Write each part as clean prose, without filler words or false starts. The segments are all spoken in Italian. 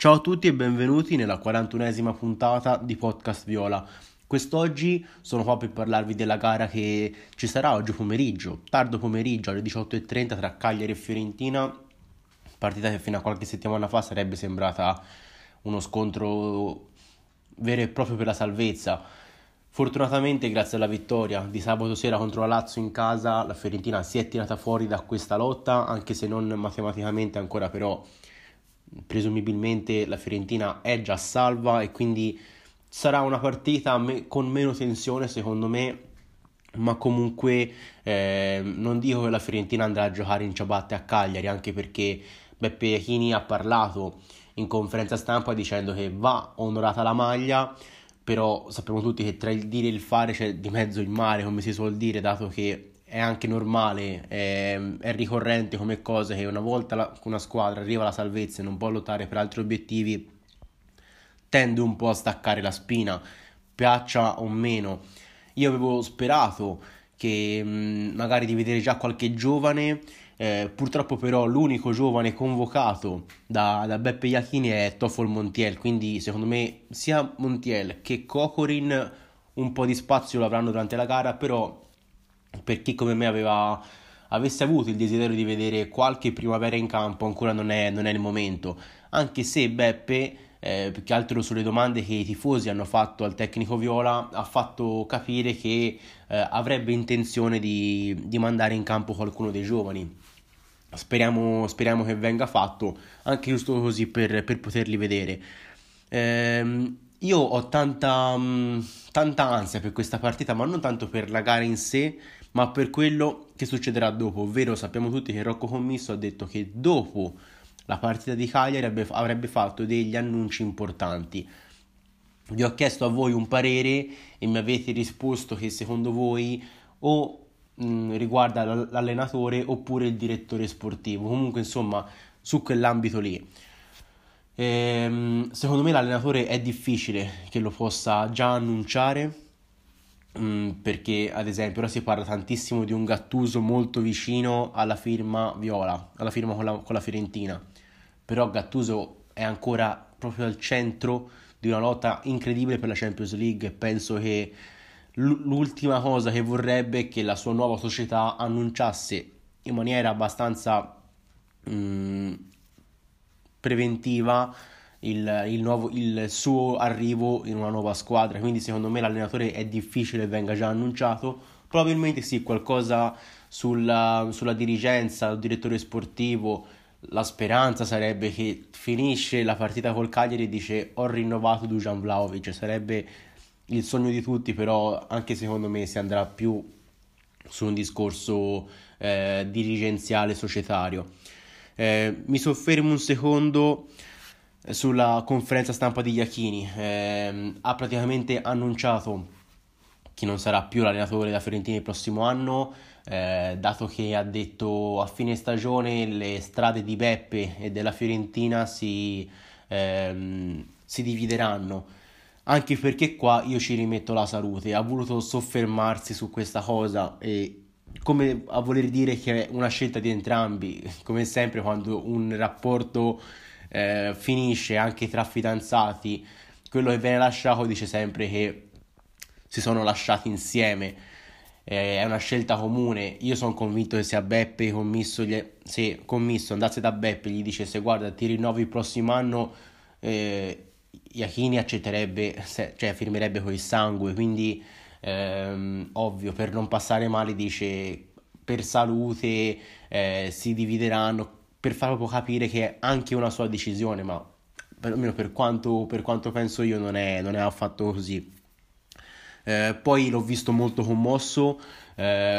Ciao a tutti e benvenuti nella 41esima puntata di Podcast Viola. Quest'oggi sono qua per parlarvi della gara che ci sarà oggi pomeriggio, tardo pomeriggio alle 18:30 tra Cagliari e Fiorentina, partita che fino a qualche settimana fa sarebbe sembrata uno scontro vero e proprio per la salvezza. Fortunatamente, grazie alla vittoria di sabato sera contro la Lazio in casa, la Fiorentina si è tirata fuori da questa lotta, anche se non matematicamente ancora, però presumibilmente la Fiorentina è già salva e quindi sarà una partita con meno tensione secondo me, ma comunque non dico che la Fiorentina andrà a giocare in ciabatte a Cagliari, anche perché Beppe Iachini ha parlato in conferenza stampa dicendo che va onorata la maglia, però sappiamo tutti che tra il dire e il fare c'è di mezzo il mare, come si suol dire, dato che è anche normale, è ricorrente come cosa che una volta una squadra arriva alla salvezza e non può lottare per altri obiettivi, tende un po' a staccare la spina, piaccia o meno. Io avevo sperato che magari di vedere già qualche giovane, purtroppo però l'unico giovane convocato da Beppe Iachini è Tofol Montiel, quindi secondo me sia Montiel che Cocorin un po' di spazio lo avranno durante la gara, però per chi come me avesse avuto il desiderio di vedere qualche primavera in campo ancora non è il momento, anche se Beppe più che altro sulle domande che i tifosi hanno fatto al tecnico Viola ha fatto capire che avrebbe intenzione di mandare in campo qualcuno dei giovani. Speriamo che venga fatto, anche giusto così per poterli vedere. Io ho tanta ansia per questa partita, ma non tanto per la gara in sé, ma per quello che succederà dopo, ovvero sappiamo tutti che Rocco Commisso ha detto che dopo la partita di Cagliari avrebbe fatto degli annunci importanti. Vi ho chiesto a voi un parere e mi avete risposto che secondo voi o riguarda l'allenatore oppure il direttore sportivo, comunque insomma su quell'ambito lì. Secondo me l'allenatore è difficile che lo possa già annunciare, perché ad esempio ora si parla tantissimo di un Gattuso molto vicino alla firma Viola, alla firma con la Fiorentina, però Gattuso è ancora proprio al centro di una lotta incredibile per la Champions League e penso che l'ultima cosa che vorrebbe è che la sua nuova società annunciasse in maniera abbastanza preventiva il suo arrivo in una nuova squadra, quindi secondo me l'allenatore è difficile venga già annunciato. Probabilmente sì, qualcosa sulla dirigenza, il direttore sportivo. La speranza sarebbe che finisce la partita col Cagliari e dice ho rinnovato Dušan Vlahović, sarebbe il sogno di tutti, però anche secondo me si andrà più su un discorso dirigenziale societario. Mi soffermo un secondo sulla conferenza stampa di Iachini. Ha praticamente annunciato che non sarà più l'allenatore della Fiorentina il prossimo anno, dato che ha detto a fine stagione le strade di Beppe e della Fiorentina si divideranno, anche perché qua io ci rimetto la salute. Ha voluto soffermarsi su questa cosa e come a voler dire che è una scelta di entrambi, come sempre quando un rapporto finisce anche tra fidanzati, quello che viene lasciato dice sempre che si sono lasciati insieme, è una scelta comune. Io sono convinto che sia Beppe Commisso, se Commisso andasse da Beppe gli dicesse guarda ti rinnovi il prossimo anno, Iachini accetterebbe, cioè firmerebbe col sangue, quindi ovvio, per non passare male dice per salute si divideranno, per far proprio capire che è anche una sua decisione, ma almeno per quanto penso io non è affatto così. Poi l'ho visto molto commosso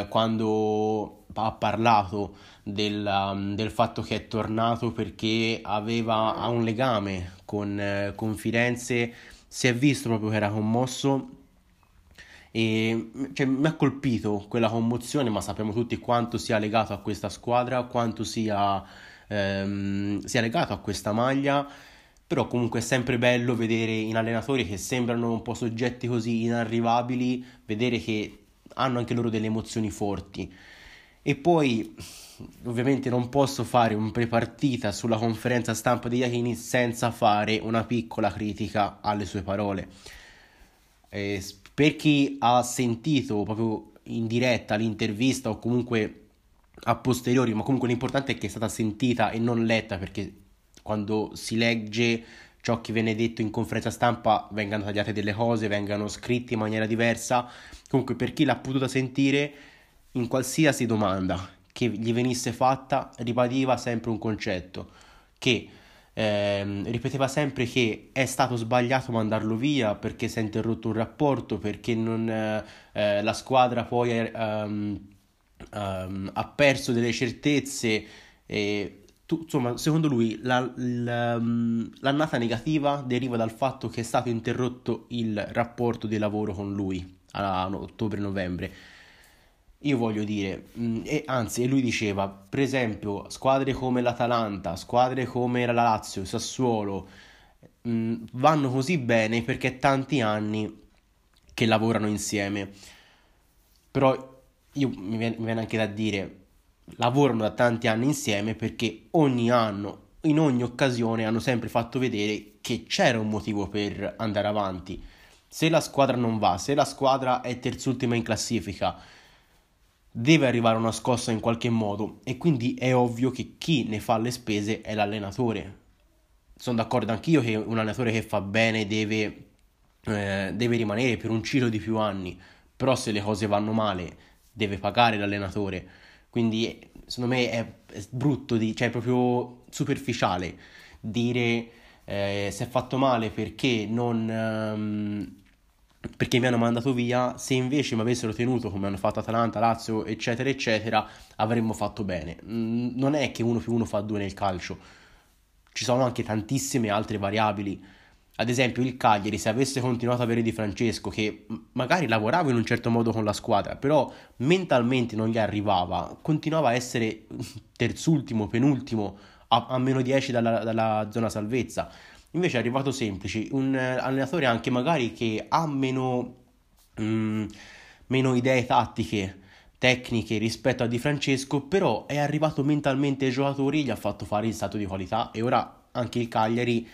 quando ha parlato del fatto che è tornato perché aveva un legame con Firenze, si è visto proprio che era commosso e cioè, mi ha colpito quella commozione, ma sappiamo tutti quanto sia legato a questa squadra, quanto sia legato a questa maglia, però comunque è sempre bello vedere in allenatori che sembrano un po' soggetti così inarrivabili, vedere che hanno anche loro delle emozioni forti. E poi ovviamente non posso fare un prepartita sulla conferenza stampa di Iachini senza fare una piccola critica alle sue parole. Per chi ha sentito proprio in diretta l'intervista o comunque a posteriori, ma comunque l'importante è che è stata sentita e non letta, perché quando si legge ciò che viene detto in conferenza stampa vengano tagliate delle cose, vengano scritte in maniera diversa. Comunque per chi l'ha potuta sentire, in qualsiasi domanda che gli venisse fatta ribadiva sempre un concetto, che ripeteva sempre che è stato sbagliato mandarlo via perché si è interrotto un rapporto, perché non, la squadra poi ha perso delle certezze, insomma secondo lui l'annata negativa deriva dal fatto che è stato interrotto il rapporto di lavoro con lui a ottobre-novembre. Io voglio dire, e lui diceva, per esempio, squadre come l'Atalanta, squadre come la Lazio, Sassuolo, vanno così bene perché è tanti anni che lavorano insieme. Però io mi viene anche da dire, lavorano da tanti anni insieme perché ogni anno, in ogni occasione, hanno sempre fatto vedere che c'era un motivo per andare avanti. Se la squadra non va, se la squadra è terzultima in classifica, deve arrivare una scossa in qualche modo, e quindi è ovvio che chi ne fa le spese è l'allenatore. Sono d'accordo anch'io che un allenatore che fa bene deve rimanere per un ciclo di più anni, però se le cose vanno male deve pagare l'allenatore. Quindi secondo me è brutto, è proprio superficiale dire si è fatto male perché perché mi hanno mandato via. Se invece mi avessero tenuto, come hanno fatto Atalanta, Lazio, eccetera eccetera, avremmo fatto bene. Non è che 1 più 1 fa 2 nel calcio, ci sono anche tantissime altre variabili. Ad esempio il Cagliari, se avesse continuato ad avere Di Francesco, che magari lavorava in un certo modo con la squadra, però mentalmente non gli arrivava, continuava a essere terzultimo, penultimo, a meno 10 dalla zona salvezza. Invece è arrivato Semplici, un allenatore anche magari che ha meno idee tattiche, tecniche rispetto a Di Francesco, però è arrivato mentalmente ai giocatori, gli ha fatto fare il salto di qualità, e ora anche il Cagliari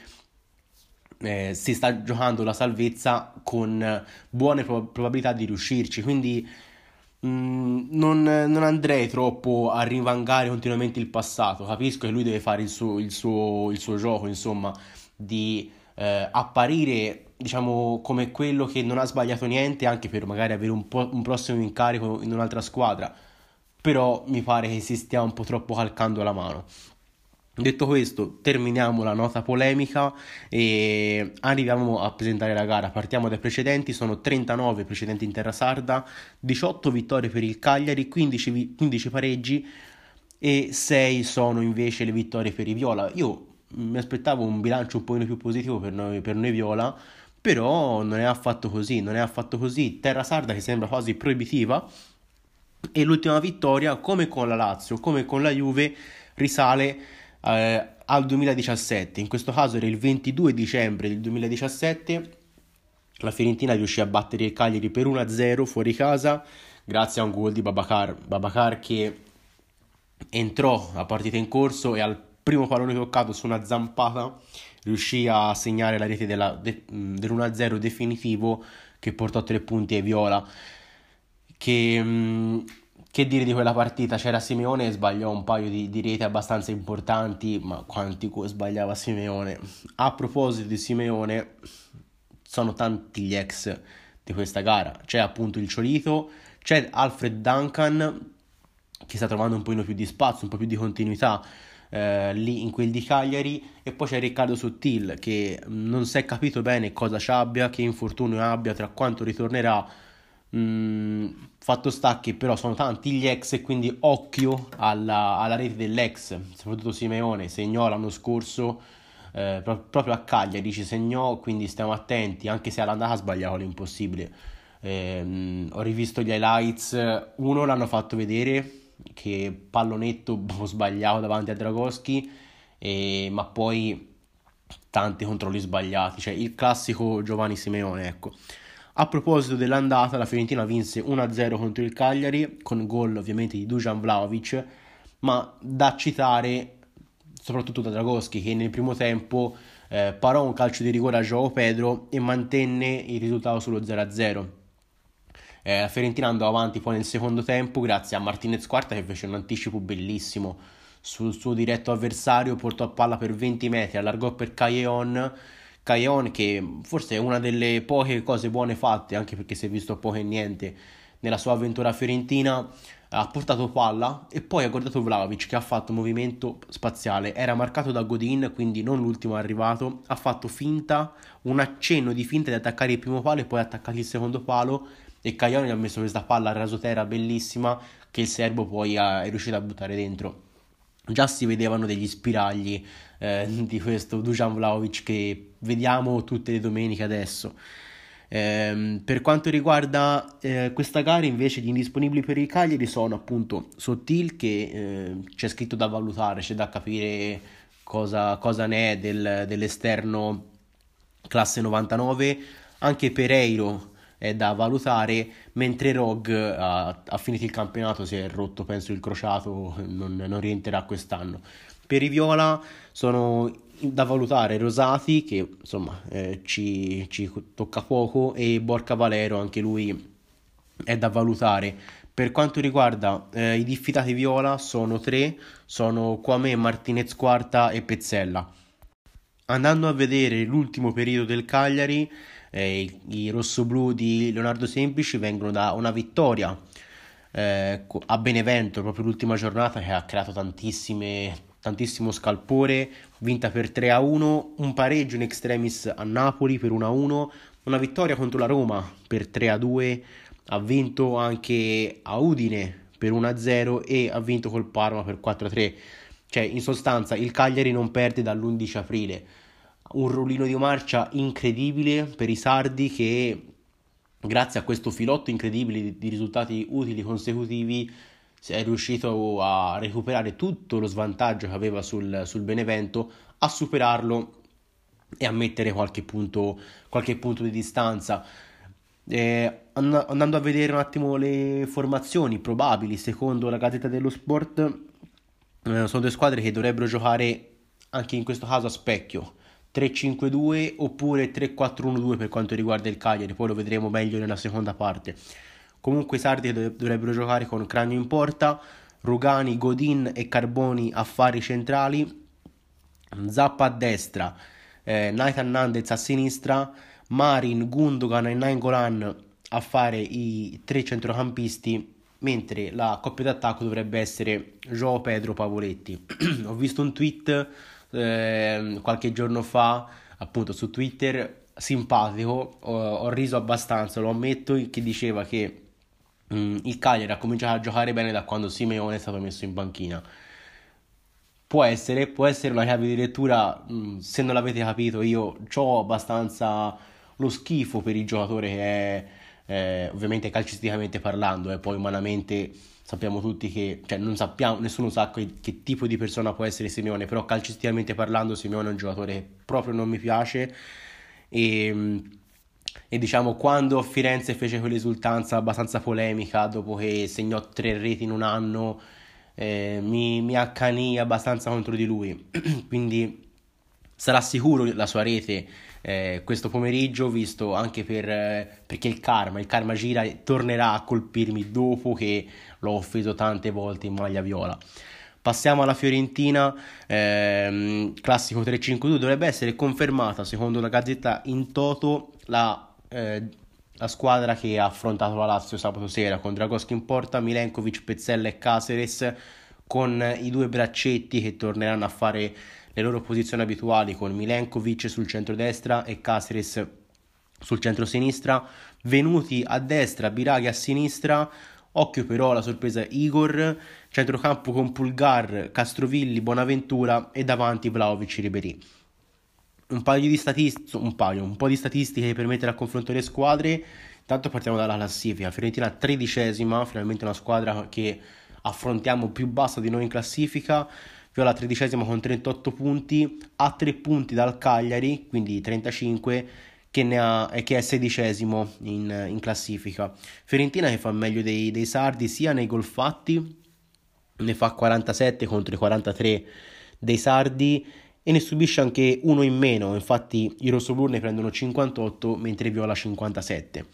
si sta giocando la salvezza con buone probabilità di riuscirci. Quindi non andrei troppo a rivangare continuamente il passato. Capisco che lui deve fare il suo gioco, insomma, di apparire, diciamo, come quello che non ha sbagliato niente, anche per magari avere un prossimo incarico in un'altra squadra. Però mi pare che si stia un po' troppo calcando la mano. Detto questo, terminiamo la nota polemica e arriviamo a presentare la gara. Partiamo dai precedenti, sono 39 precedenti in terra sarda, 18 vittorie per il Cagliari, 15 pareggi e 6 sono invece le vittorie per i Viola. Io mi aspettavo un bilancio un po' più positivo per noi Viola, però non è affatto così. Terra sarda che sembra quasi proibitiva, e l'ultima vittoria, come con la Lazio, come con la Juve, risale al 2017. In questo caso era il 22 dicembre del 2017, la Fiorentina riuscì a battere il Cagliari per 1-0 fuori casa grazie a un gol di Babacar, che entrò a partita in corso e al primo pallone toccato, su una zampata, riuscì a segnare la rete dell'1-0 definitivo, che portò 3 punti ai Viola. Che dire di quella partita? C'era Simeone e sbagliò un paio di reti abbastanza importanti, ma quanti sbagliava Simeone. A proposito di Simeone, sono tanti gli ex di questa gara. C'è appunto il Ciolito, c'è Alfred Duncan che sta trovando un po' più di spazio, un po' più di continuità lì in quel di Cagliari, e poi c'è Riccardo Sottil che non si è capito bene cosa c'abbia, che infortunio abbia, tra quanto ritornerà. Fatto sta che però sono tanti gli ex, e quindi occhio alla rete dell'ex, soprattutto Simeone segnò l'anno scorso proprio a Cagliari, ci segnò, quindi stiamo attenti, anche se all'andata sbagliava l'impossibile. Ho rivisto gli highlights, uno l'hanno fatto vedere che pallonetto sbagliato davanti a Drągowski, ma poi tanti controlli sbagliati, cioè il classico Giovanni Simeone, ecco. A proposito dell'andata, la Fiorentina vinse 1-0 contro il Cagliari, con gol ovviamente di Dušan Vlahović, ma da citare soprattutto da Drągowski, che nel primo tempo parò un calcio di rigore a João Pedro e mantenne il risultato sullo 0-0. La Fiorentina andò avanti poi nel secondo tempo grazie a Martinez Quarta, che fece un anticipo bellissimo sul suo diretto avversario, portò a palla per 20 metri, allargò per Callejón, che forse è una delle poche cose buone fatte, anche perché si è visto poco e niente nella sua avventura fiorentina. Ha portato palla e poi ha guardato Vlahović, che ha fatto un movimento spaziale, era marcato da Godin, quindi non l'ultimo arrivato, ha fatto finta, un accenno di finta di attaccare il primo palo e poi ha attaccato il secondo palo, e Callejón ha messo questa palla a rasoterra bellissima che il serbo poi è riuscito a buttare dentro. Già si vedevano degli spiragli di questo Dušan Vlahović che vediamo tutte le domeniche adesso. Per quanto riguarda questa gara invece, gli indisponibili per il Cagliari sono appunto Sottil, che c'è scritto da valutare, c'è da capire cosa ne è dell'esterno classe 99, anche Pereiro è da valutare, mentre Rog ha finito il campionato, si è rotto penso il crociato, non rientrerà quest'anno. Per i Viola sono da valutare Rosati, che insomma ci tocca poco, e Borca Valero, anche lui è da valutare. Per quanto riguarda i diffidati Viola sono tre, sono Kouamé, Martinez Quarta e Pezzella. Andando a vedere l'ultimo periodo del Cagliari, i rossoblù di Leonardo Semplici vengono da una vittoria a Benevento, proprio l'ultima giornata, che ha creato tantissimo scalpore, vinta per 3-1, un pareggio in extremis a Napoli per 1-1, una vittoria contro la Roma per 3-2, ha vinto anche a Udine per 1-0 e ha vinto col Parma per 4-3. Cioè, in sostanza il Cagliari non perde dall'11 aprile. Un rollino di marcia incredibile per i sardi, che grazie a questo filotto incredibile di risultati utili consecutivi è riuscito a recuperare tutto lo svantaggio che aveva sul Benevento, a superarlo e a mettere qualche punto di distanza. Andando a vedere un attimo le formazioni probabili, secondo la Gazzetta dello Sport, sono due squadre che dovrebbero giocare anche in questo caso a specchio, 3-5-2 oppure 3-4-1-2 per quanto riguarda il Cagliari, poi lo vedremo meglio nella seconda parte. Comunque i sardi dovrebbero giocare con Cragno in porta, Rugani, Godin e Carboni a fari centrali, Zappa a destra, Nathan Nández a sinistra, Marin, Gundogan e Nainggolan a fare i tre centrocampisti, mentre la coppia d'attacco dovrebbe essere João Pedro Pavoletti. Ho visto un tweet qualche giorno fa, appunto su Twitter, simpatico, ho riso abbastanza, lo ammetto, che diceva che il Cagliari ha cominciato a giocare bene da quando Simeone è stato messo in panchina. Può essere una chiave di lettura, se non l'avete capito. Io ho abbastanza lo schifo per il giocatore che è, ovviamente calcisticamente parlando, poi umanamente sappiamo tutti che, cioè non sappiamo, nessuno sa che tipo di persona può essere Simeone, però calcisticamente parlando Simeone è un giocatore che proprio non mi piace. E diciamo, quando Firenze fece quell'esultanza abbastanza polemica dopo che segnò 3 reti in un anno, mi accanì abbastanza contro di lui. Quindi sarà sicuro la sua rete questo pomeriggio, visto anche perché il karma gira e tornerà a colpirmi dopo che l'ho offeso tante volte in maglia viola. Passiamo alla Fiorentina, classico 3-5-2, dovrebbe essere confermata, secondo la Gazzetta in toto, la squadra che ha affrontato la Lazio sabato sera, con Drągowski in porta, Milenkovic, Pezzella e Caceres, con i due braccetti che torneranno a fare le loro posizioni abituali, con Milenkovic sul centrodestra e Caceres sul centrosinistra, Venuti a destra, Biraghi a sinistra. Occhio però alla sorpresa Igor, centrocampo con Pulgar, Castrovilli, Bonaventura e davanti Vlahović, Ribéry. Un po' di statistiche per mettere a confronto le squadre. Intanto partiamo dalla classifica. Fiorentina 13ª, finalmente una squadra che affrontiamo più bassa di noi in classifica. Viola 13ª con 38 punti, a 3 punti dal Cagliari, quindi 35, che è 16° in classifica. Fiorentina che fa meglio dei sardi sia nei gol fatti, ne fa 47 contro i 43 dei sardi, e ne subisce anche uno in meno. Infatti i rossoblù ne prendono 58 mentre i viola 57.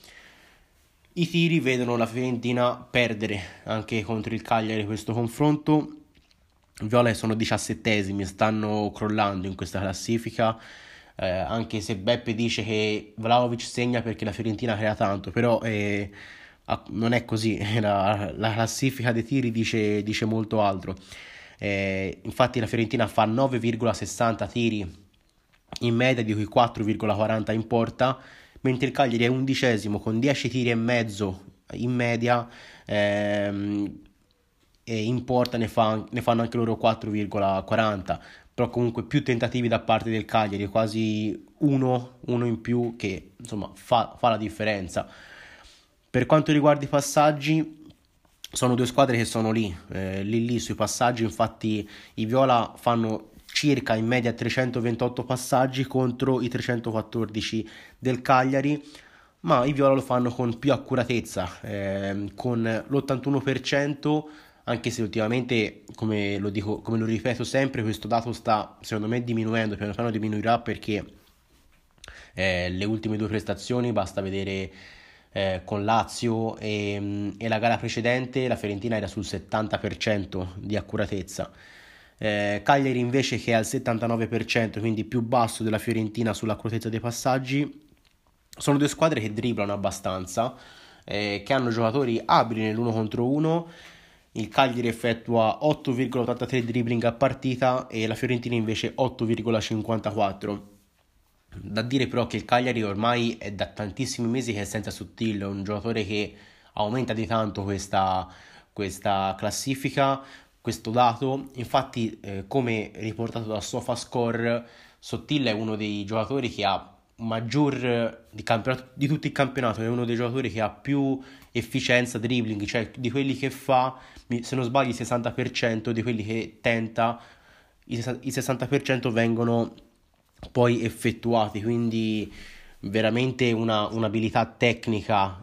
I tiri vedono la Fiorentina perdere anche contro il Cagliari questo confronto. I viola sono 17esimi, stanno crollando in questa classifica, anche se Beppe dice che Vlahović segna perché la Fiorentina crea tanto, però non è così. La classifica dei tiri dice molto altro. Infatti la Fiorentina fa 9,60 tiri in media, di cui 4,40 in porta, mentre il Cagliari è 11° con 10 tiri e mezzo in media, e in porta ne fanno anche loro 4,40, però comunque più tentativi da parte del Cagliari, quasi uno in più, che insomma fa la differenza. Per quanto riguarda i passaggi, sono due squadre che sono lì sui passaggi. Infatti i viola fanno circa in media 328 passaggi contro i 314 del Cagliari, ma i viola lo fanno con più accuratezza, con l'81%, anche se ultimamente, come lo ripeto sempre, questo dato sta secondo me diminuendo, piano piano diminuirà, perché le ultime due prestazioni, basta vedere con Lazio e la gara precedente, la Fiorentina era sul 70% di accuratezza. Cagliari invece, che è al 79%, quindi più basso della Fiorentina sull'accuratezza dei passaggi. Sono due squadre che dribblano abbastanza, che hanno giocatori abili nell'1 contro 1. Il Cagliari effettua 8,83 dribbling a partita e la Fiorentina invece 8,54. Da dire però che il Cagliari ormai è da tantissimi mesi che è senza Sottil, è un giocatore che aumenta di tanto questa classifica, questo dato. Infatti, come riportato da SofaScore, Sottil è uno dei giocatori che ha maggior di tutto il campionato, è uno dei giocatori che ha più efficienza dribbling, cioè di quelli che fa, se non sbaglio, il 60%, di quelli che tenta, il 60% vengono poi effettuati, quindi veramente un'abilità tecnica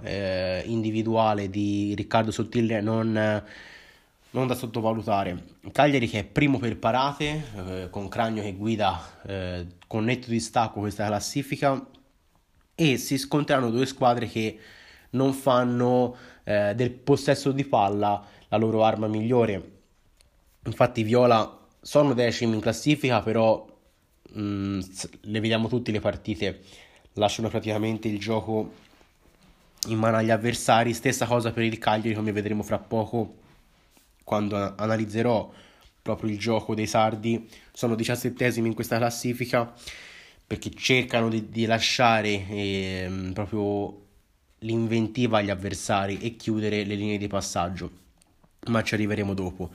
individuale di Riccardo Sottil non da sottovalutare. Cagliari che è primo per parate, con Cragno che guida con netto distacco questa classifica, e si scontrano due squadre che non fanno del possesso di palla la loro arma migliore. Infatti i viola sono 10imi in classifica, però le vediamo tutte le partite, lasciano praticamente il gioco in mano agli avversari. Stessa cosa per il Cagliari, come vedremo fra poco quando analizzerò proprio il gioco dei sardi. Sono 17esimi in questa classifica perché cercano di lasciare proprio l'inventiva agli avversari e chiudere le linee di passaggio, ma ci arriveremo dopo.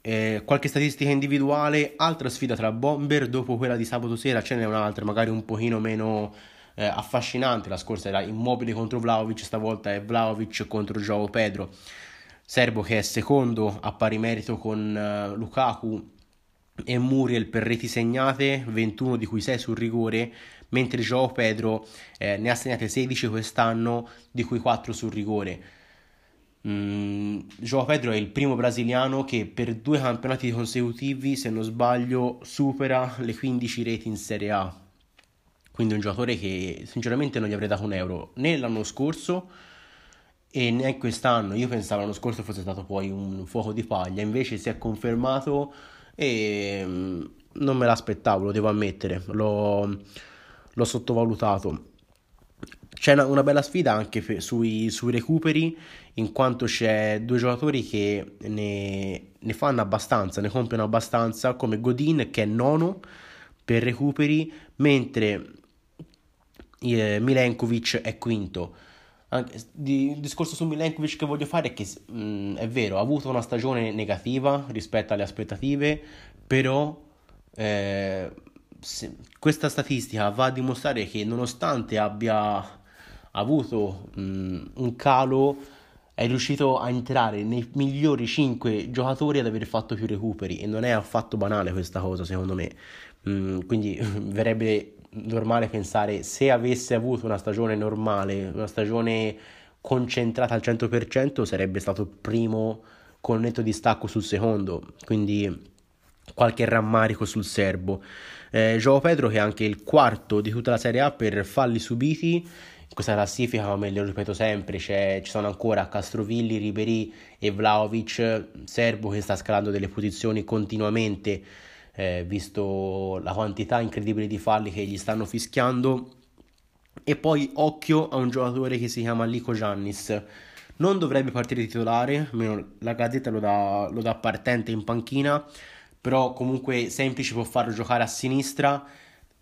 Qualche statistica individuale. Altra sfida tra bomber, dopo quella di sabato sera ce n'è un'altra, magari un pochino meno affascinante. La scorsa era Immobile contro Vlahović, stavolta è Vlahović contro João Pedro, serbo che è secondo a pari merito con Lukaku e Muriel per reti segnate, 21 di cui 6 sul rigore, mentre João Pedro ne ha segnate 16 quest'anno, di cui 4 sul rigore. João Pedro è il primo brasiliano che per 2 campionati consecutivi, se non sbaglio, supera le 15 reti in Serie A, quindi un giocatore che sinceramente non gli avrei dato un euro né l'anno scorso e neanche quest'anno. Io pensavo l'anno scorso fosse stato poi un fuoco di paglia, invece si è confermato e non me l'aspettavo, lo devo ammettere, l'ho sottovalutato. C'è una bella sfida anche sui recuperi, in quanto c'è due giocatori che ne fanno abbastanza, ne compiono abbastanza, come Godin che è nono per recuperi, mentre Milenkovic è quinto. Il discorso su Milenkovic che voglio fare è che è vero, ha avuto una stagione negativa rispetto alle aspettative, però questa statistica va a dimostrare che nonostante abbia avuto un calo, è riuscito a entrare nei migliori 5 giocatori ad aver fatto più recuperi, e non è affatto banale questa cosa, secondo me. Quindi verrebbe normale pensare, se avesse avuto una stagione normale, una stagione concentrata al 100%, sarebbe stato primo con netto distacco sul secondo, quindi qualche rammarico sul serbo. João Pedro, che è anche il quarto di tutta la Serie A per falli subiti in questa classifica, come lo ripeto sempre, ci sono ancora Castrovilli, Ribéry e Vlahović, serbo che sta scalando delle posizioni continuamente, visto la quantità incredibile di falli che gli stanno fischiando. E poi occhio a un giocatore che si chiama Lico Giannis, non dovrebbe partire titolare, almeno la Gazzetta lo dà partente in panchina, però comunque Semplici può farlo giocare a sinistra,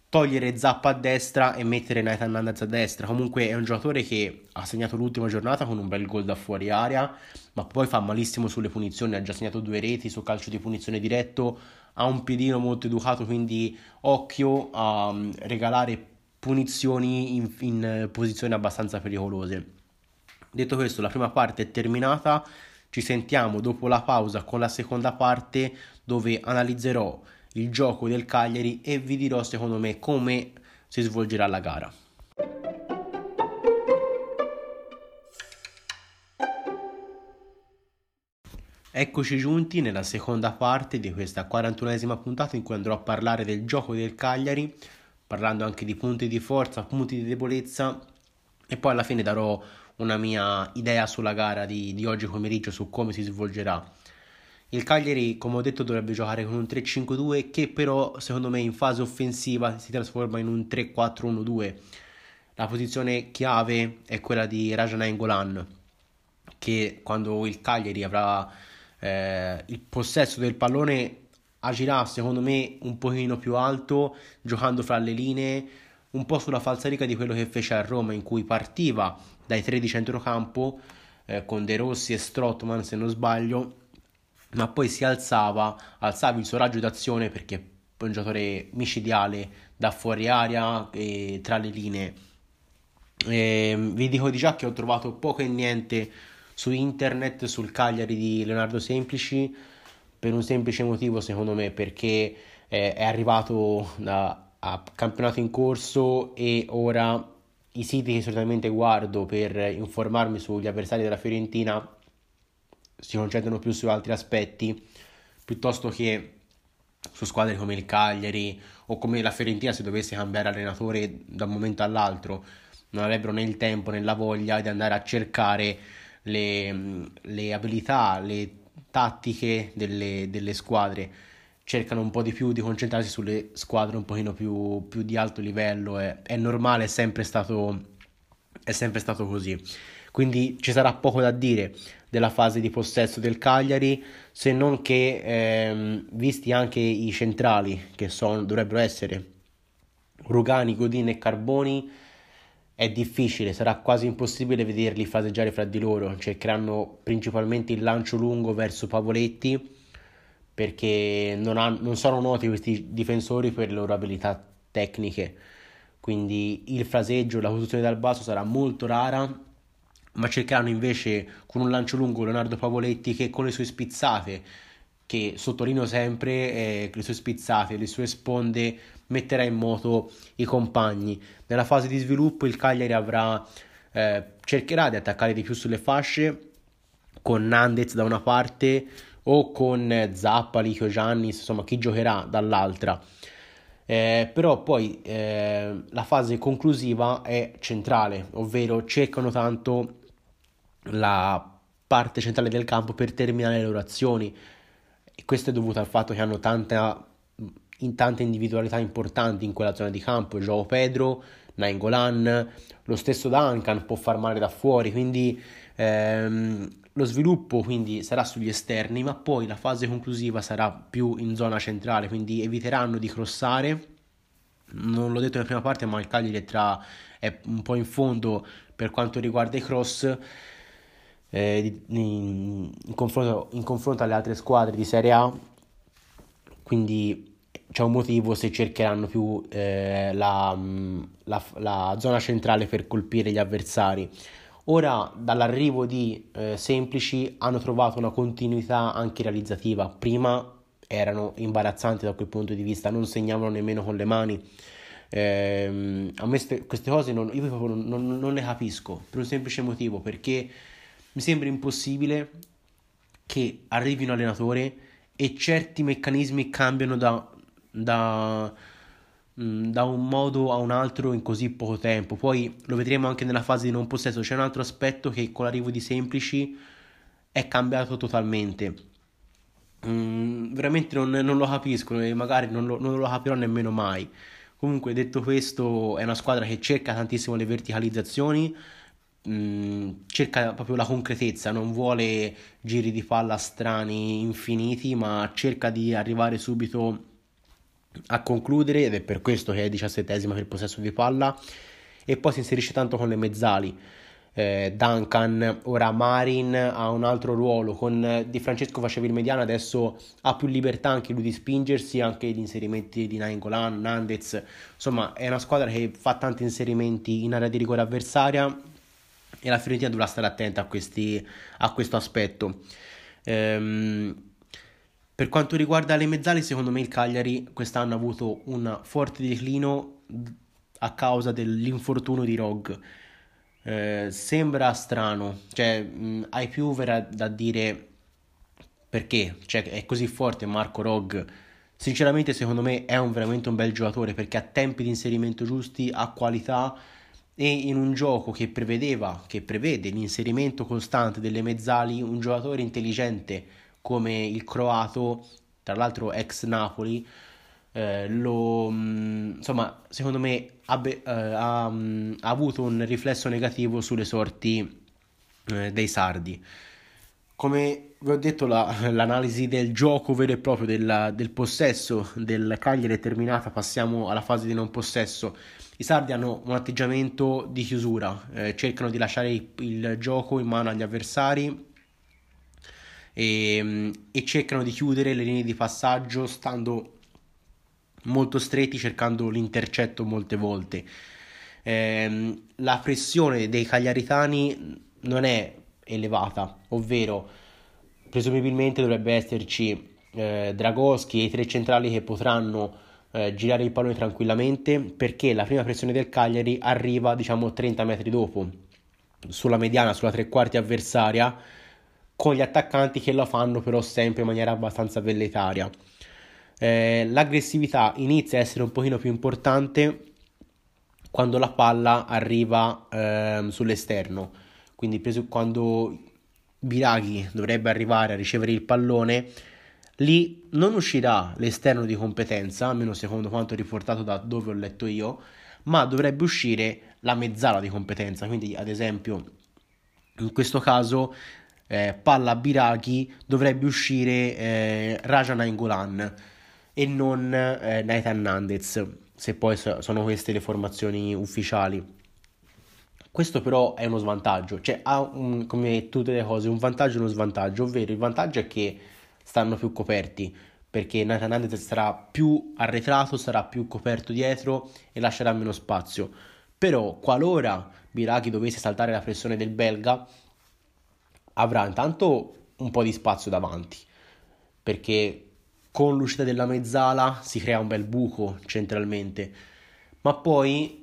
togliere Zappa a destra e mettere Nathan Nández a destra. Comunque è un giocatore che ha segnato l'ultima giornata con un bel gol da fuori area, ma poi fa malissimo sulle punizioni, ha già segnato 2 reti su calcio di punizione diretto, ha un piedino molto educato, quindi occhio a regalare punizioni in posizioni abbastanza pericolose. Detto questo, la prima parte è terminata. Ci sentiamo dopo la pausa con la seconda parte, dove analizzerò il gioco del Cagliari e vi dirò secondo me come si svolgerà la gara. Eccoci giunti nella seconda parte di questa 41esima puntata, in cui andrò a parlare del gioco del Cagliari, parlando anche di punti di forza, punti di debolezza, e poi alla fine darò una mia idea sulla gara di oggi pomeriggio, su come si svolgerà. Il Cagliari, come ho detto, dovrebbe giocare con un 3-5-2, che però secondo me in fase offensiva si trasforma in un 3-4-1-2. La posizione chiave è quella di Nainggolan, che quando il Cagliari avrà il possesso del pallone agirà secondo me un pochino più alto, giocando fra le linee, un po' sulla falsariga di quello che fece a Roma, in cui partiva dai 3 di centrocampo con De Rossi e Strootman, se non sbaglio, ma poi si alzava il suo raggio d'azione, perché è un giocatore micidiale da fuori aria e tra le linee. Vi dico di già che ho trovato poco e niente su internet sul Cagliari di Leonardo Semplici, per un semplice motivo secondo me, perché è arrivato a campionato in corso, e ora i siti che solitamente guardo per informarmi sugli avversari della Fiorentina si concentrano più su altri aspetti, piuttosto che su squadre come il Cagliari o come la Fiorentina. Se dovesse cambiare allenatore da un momento all'altro, non avrebbero né il tempo né la voglia di andare a cercare le abilità, le tattiche delle squadre. Cercano un po' di più di concentrarsi sulle squadre un pochino più di alto livello, è normale, è sempre stato così. Quindi ci sarà poco da dire della fase di possesso del Cagliari, se non che visti anche i centrali, che dovrebbero essere Rugani, Godin e Carboni, è difficile, sarà quasi impossibile vederli faseggiare fra di loro. Cercheranno principalmente il lancio lungo verso Pavoletti, perché non sono noti questi difensori per le loro abilità tecniche, quindi il fraseggio, la costruzione dal basso sarà molto rara, ma cercheranno invece con un lancio lungo Leonardo Pavoletti, che con le sue spizzate, che sottolineo sempre, le sue spizzate, le sue sponde, metterà in moto i compagni. Nella fase di sviluppo il Cagliari cercherà di attaccare di più sulle fasce, con Nández da una parte o con Zappa, Lico Giannis, insomma chi giocherà dall'altra. Però poi la fase conclusiva è centrale, ovvero cercano tanto la parte centrale del campo per terminare le loro azioni. E questo è dovuto al fatto che hanno tante individualità importanti in quella zona di campo: João Pedro, Nainggolan, lo stesso Duncan può far male da fuori, quindi lo sviluppo quindi sarà sugli esterni, ma poi la fase conclusiva sarà più in zona centrale, quindi eviteranno di crossare. Non l'ho detto nella prima parte, ma il Cagliari è un po' in fondo per quanto riguarda i cross, in confronto alle altre squadre di Serie A, quindi c'è un motivo se cercheranno più la zona centrale per colpire gli avversari. Ora, dall'arrivo di Semplici hanno trovato una continuità anche realizzativa. Prima erano imbarazzanti da quel punto di vista, non segnavano nemmeno con le mani, A me queste cose io proprio non le capisco, per un semplice motivo, perché mi sembra impossibile che arrivi un allenatore e certi meccanismi cambiano da un modo a un altro in così poco tempo. Poi lo vedremo anche nella fase di non possesso, c'è un altro aspetto che con l'arrivo di Semplici è cambiato totalmente. Veramente non lo capisco e magari non lo capirò nemmeno mai. Comunque, detto questo, è una squadra che cerca tantissimo le verticalizzazioni, cerca proprio la concretezza, non vuole giri di palla strani, infiniti, ma cerca di arrivare subito a concludere, ed è per questo che è 17esima per possesso di palla. E poi si inserisce tanto con le mezzali, Duncan, ora Marin ha un altro ruolo, con Di Francesco faceva il mediano, adesso ha più libertà anche lui di spingersi, anche gli inserimenti di Nainggolan, Nández. Insomma, è una squadra che fa tanti inserimenti in area di rigore avversaria e la Fiorentina dovrà stare attenta a questo aspetto. Per quanto riguarda le mezzali, secondo me il Cagliari quest'anno ha avuto un forte declino a causa dell'infortunio di Rog. Sembra strano, cioè ai più verrà da dire perché, cioè, è così forte Marco Rog. Sinceramente secondo me è veramente un bel giocatore, perché ha tempi di inserimento giusti, ha qualità, e in un gioco che prevede l'inserimento costante delle mezzali, un giocatore intelligente come il croato, tra l'altro ex Napoli, insomma, secondo me ha avuto un riflesso negativo sulle sorti dei sardi. Come vi ho detto, l'analisi del gioco vero e proprio, del possesso del Cagliari è terminata. Passiamo alla fase di non possesso. I sardi hanno un atteggiamento di chiusura, cercano di lasciare il gioco in mano agli avversari e cercano di chiudere le linee di passaggio stando molto stretti, cercando l'intercetto molte volte. La pressione dei cagliaritani non è elevata, ovvero presumibilmente dovrebbe esserci Drągowski e i tre centrali che potranno girare il pallone tranquillamente, perché la prima pressione del Cagliari arriva 30 metri dopo, sulla mediana, sulla tre quarti avversaria, con gli attaccanti che la fanno però sempre in maniera abbastanza velleitaria. L'aggressività inizia a essere un pochino più importante quando la palla arriva sull'esterno, quindi quando Biraghi dovrebbe arrivare a ricevere il pallone, lì non uscirà l'esterno di competenza, almeno secondo quanto riportato da dove ho letto io, ma dovrebbe uscire la mezzala di competenza. Quindi ad esempio in questo caso palla Biraghi, dovrebbe uscire Raja Nainggolan e non Nathan Nández, se poi sono queste le formazioni ufficiali. Questo però è uno svantaggio, cioè ha come tutte le cose un vantaggio e uno svantaggio, ovvero il vantaggio è che stanno più coperti, perché Nathan Nández sarà più arretrato, sarà più coperto dietro e lascerà meno spazio. Però qualora Biraghi dovesse saltare la pressione del belga, avrà intanto un po' di spazio davanti, perché con l'uscita della mezzala si crea un bel buco centralmente. Ma poi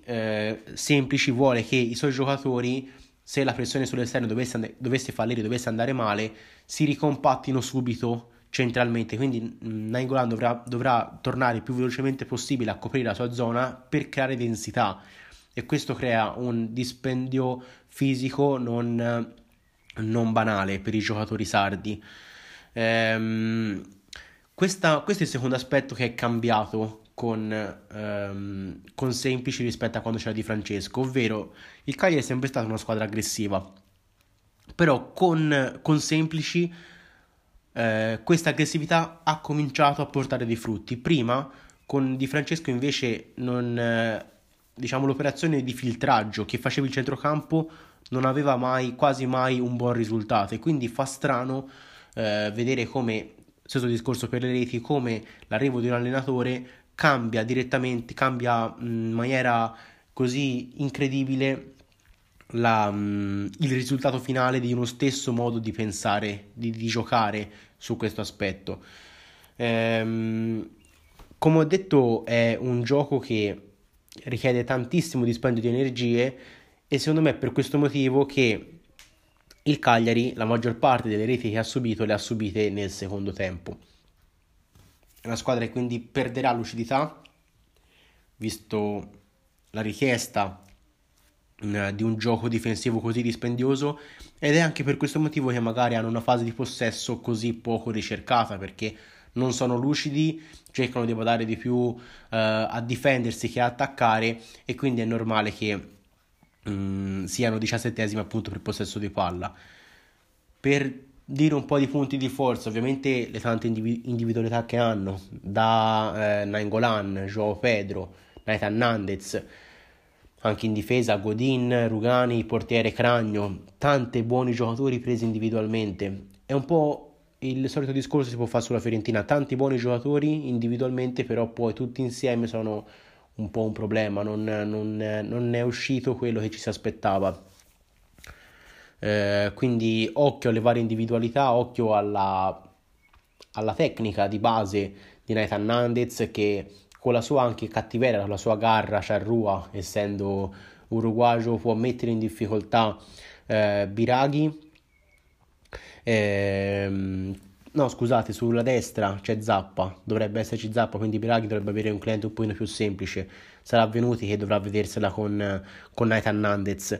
Semplici vuole che i suoi giocatori, se la pressione sull'esterno dovesse fallire, dovesse andare male, si ricompattino subito centralmente. Quindi Nainggolan dovrà tornare il più velocemente possibile a coprire la sua zona per creare densità, e questo crea un dispendio fisico non banale per i giocatori sardi. Questo è il secondo aspetto che è cambiato con Semplici rispetto a quando c'era Di Francesco, ovvero il Cagliari è sempre stata una squadra aggressiva, però con Semplici questa aggressività ha cominciato a portare dei frutti. Prima con Di Francesco invece l'operazione di filtraggio che faceva il centrocampo non aveva quasi mai un buon risultato, e quindi fa strano vedere come, stesso discorso per le reti, come l'arrivo di un allenatore cambia in maniera così incredibile il risultato finale di uno stesso modo di pensare, di giocare su questo aspetto. Come ho detto, è un gioco che richiede tantissimo dispendio di energie, e secondo me è per questo motivo che il Cagliari la maggior parte delle reti che ha subito le ha subite nel secondo tempo. È una squadra che quindi perderà lucidità, visto la richiesta di un gioco difensivo così dispendioso, ed è anche per questo motivo che magari hanno una fase di possesso così poco ricercata, perché non sono lucidi, cercano di badare di più a difendersi che a attaccare, e quindi è normale che siano 17esimi appunto per possesso di palla. Per dire un po' di punti di forza, ovviamente le tante individualità che hanno, da Nainggolan, João Pedro, Nathan Nández, anche in difesa Godin, Rugani, portiere Cragno, tante buoni giocatori presi individualmente. È un po' il solito discorso si può fare sulla Fiorentina, tanti buoni giocatori individualmente, però poi tutti insieme sono un po' un problema, non è uscito quello che ci si aspettava. Quindi occhio alle varie individualità, occhio alla tecnica di base di Nathan Nández, che con la sua anche cattiveria, con la sua garra charrua, essendo uruguayo, può mettere in difficoltà Biraghi. Sulla destra c'è Zappa, dovrebbe esserci Zappa, quindi Biraghi dovrebbe avere un cliente un pochino più semplice. Sarà Venuti che dovrà vedersela con Nathan Nández.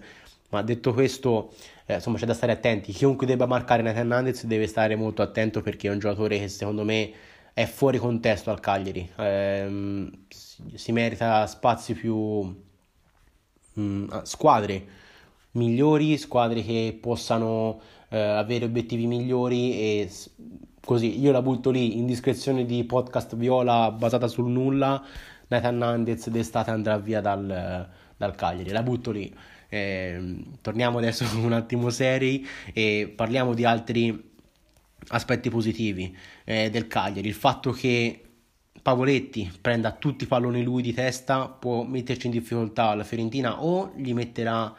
Ma detto questo, c'è da stare attenti. Chiunque debba marcare Nathan Nández deve stare molto attento, perché è un giocatore che secondo me è fuori contesto al Cagliari. Si merita spazi più squadre migliori, squadre che possano avere obiettivi migliori, e così io la butto lì, in discrezione di Podcast Viola basata sul nulla, Nathan Nández d'estate andrà via dal Cagliari, la butto lì. Torniamo adesso un attimo seri e parliamo di altri aspetti positivi del Cagliari. Il fatto che Pavoletti prenda tutti i palloni lui di testa può metterci in difficoltà la Fiorentina, o gli metterà,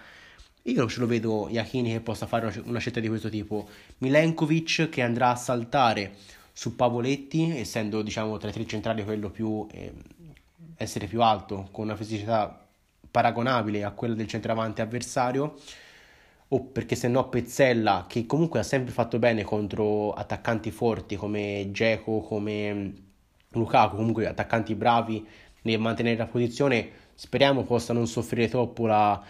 io ce lo vedo Iachini che possa fare una scelta di questo tipo, Milenkovic che andrà a saltare su Pavoletti, essendo tra i tre centrali quello più essere più alto, con una fisicità paragonabile a quella del centravanti avversario, o perché se no Pezzella, che comunque ha sempre fatto bene contro attaccanti forti come Dzeko, come Lukaku, comunque attaccanti bravi nel mantenere la posizione, speriamo possa non soffrire troppo la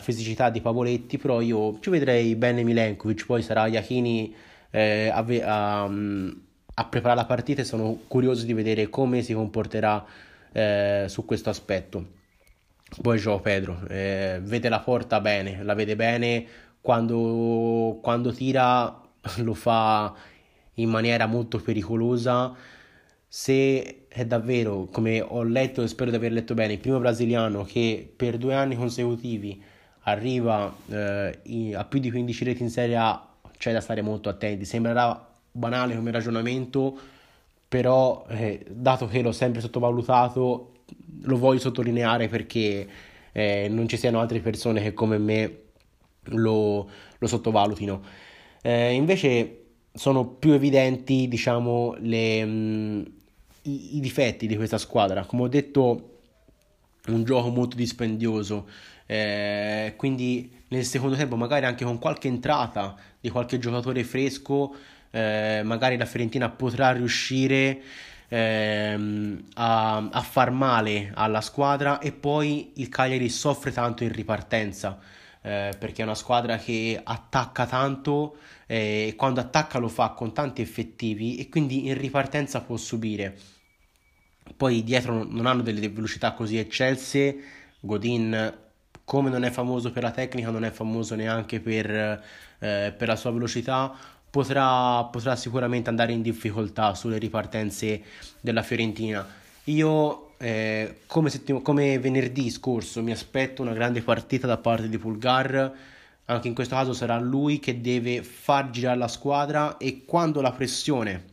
fisicità di Pavoletti, però io ci vedrei bene Milenkovic. Poi sarà Iachini a preparare la partita, e sono curioso di vedere come si comporterà su questo aspetto. Poi João Pedro vede la porta bene, la vede bene, quando tira lo fa in maniera molto pericolosa. Se è davvero, come ho letto e spero di aver letto bene, il primo brasiliano che per 2 anni consecutivi arriva a più di 15 reti in Serie A, c'è da stare molto attenti. Sembrerà banale come ragionamento, però dato che l'ho sempre sottovalutato, lo voglio sottolineare perché non ci siano altre persone che come me lo sottovalutino. Invece sono più evidenti i difetti di questa squadra, come ho detto, un gioco molto dispendioso, quindi nel secondo tempo magari anche con qualche entrata di qualche giocatore fresco magari la Fiorentina potrà riuscire a far male alla squadra, e poi il Cagliari soffre tanto in ripartenza perché è una squadra che attacca tanto, e quando attacca lo fa con tanti effettivi, e quindi in ripartenza può subire. Poi dietro non hanno delle velocità così eccelse. Godin, come non è famoso per la tecnica, non è famoso neanche per la sua velocità. Potrà sicuramente andare in difficoltà sulle ripartenze della Fiorentina. Io come venerdì scorso mi aspetto una grande partita da parte di Pulgar. Anche in questo caso sarà lui che deve far girare la squadra, e quando la pressione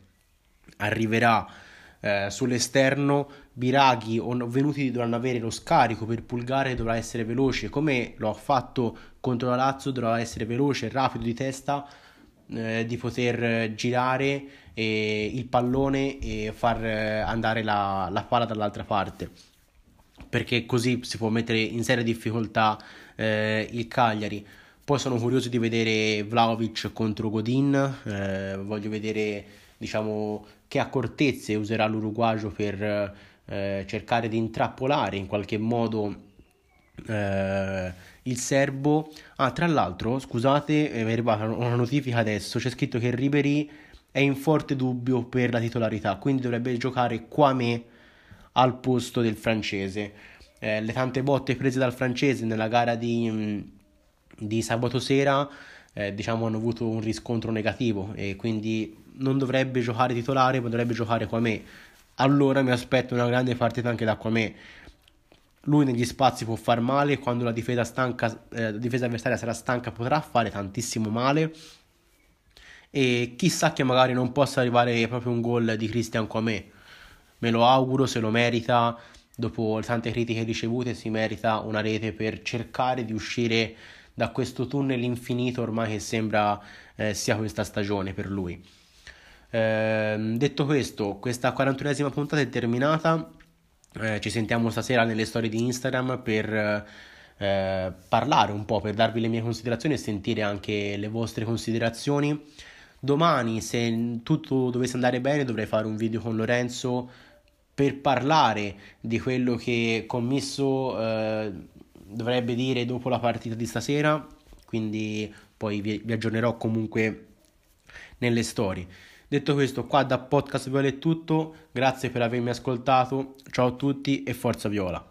arriverà sull'esterno, Biraghi o Venuti dovranno avere lo scarico per Pulgar, che dovrà essere veloce, come lo ha fatto contro la Lazio, dovrà essere veloce, rapido di testa, di poter girare il pallone e far andare la palla dall'altra parte. perché così si può mettere in seria difficoltà il Cagliari. Poi sono curioso di vedere Vlahović contro Godin, voglio vedere diciamo che accortezze userà l'uruguayo per cercare di intrappolare in qualche modo il serbo. Ah, tra l'altro, scusate, mi è arrivata una notifica adesso, c'è scritto che Ribéry è in forte dubbio per la titolarità, quindi dovrebbe giocare Kouamé al posto del francese. Le tante botte prese dal francese nella gara di sabato sera diciamo hanno avuto un riscontro negativo e quindi non dovrebbe giocare titolare, ma dovrebbe giocare Kouamé. Allora mi aspetto una grande partita anche da Kouamé. Lui negli spazi può far male, quando la difesa stanca, la difesa avversaria sarà stanca, potrà fare tantissimo male, e chissà che magari non possa arrivare proprio un gol di Christian Kouamé. Me lo auguro, se lo merita, dopo le tante critiche ricevute si merita una rete per cercare di uscire da questo tunnel infinito ormai che sembra sia questa stagione per lui. Detto questo, questa 41esima puntata è terminata. Ci sentiamo stasera nelle storie di Instagram per parlare un po', per darvi le mie considerazioni e sentire anche le vostre considerazioni. Domani, se tutto dovesse andare bene, dovrei fare un video con Lorenzo per parlare di quello che Commisso dovrebbe dire dopo la partita di stasera, quindi poi vi aggiornerò comunque nelle storie. Detto questo, qua da Podcast Viola è tutto, grazie per avermi ascoltato, ciao a tutti e forza Viola!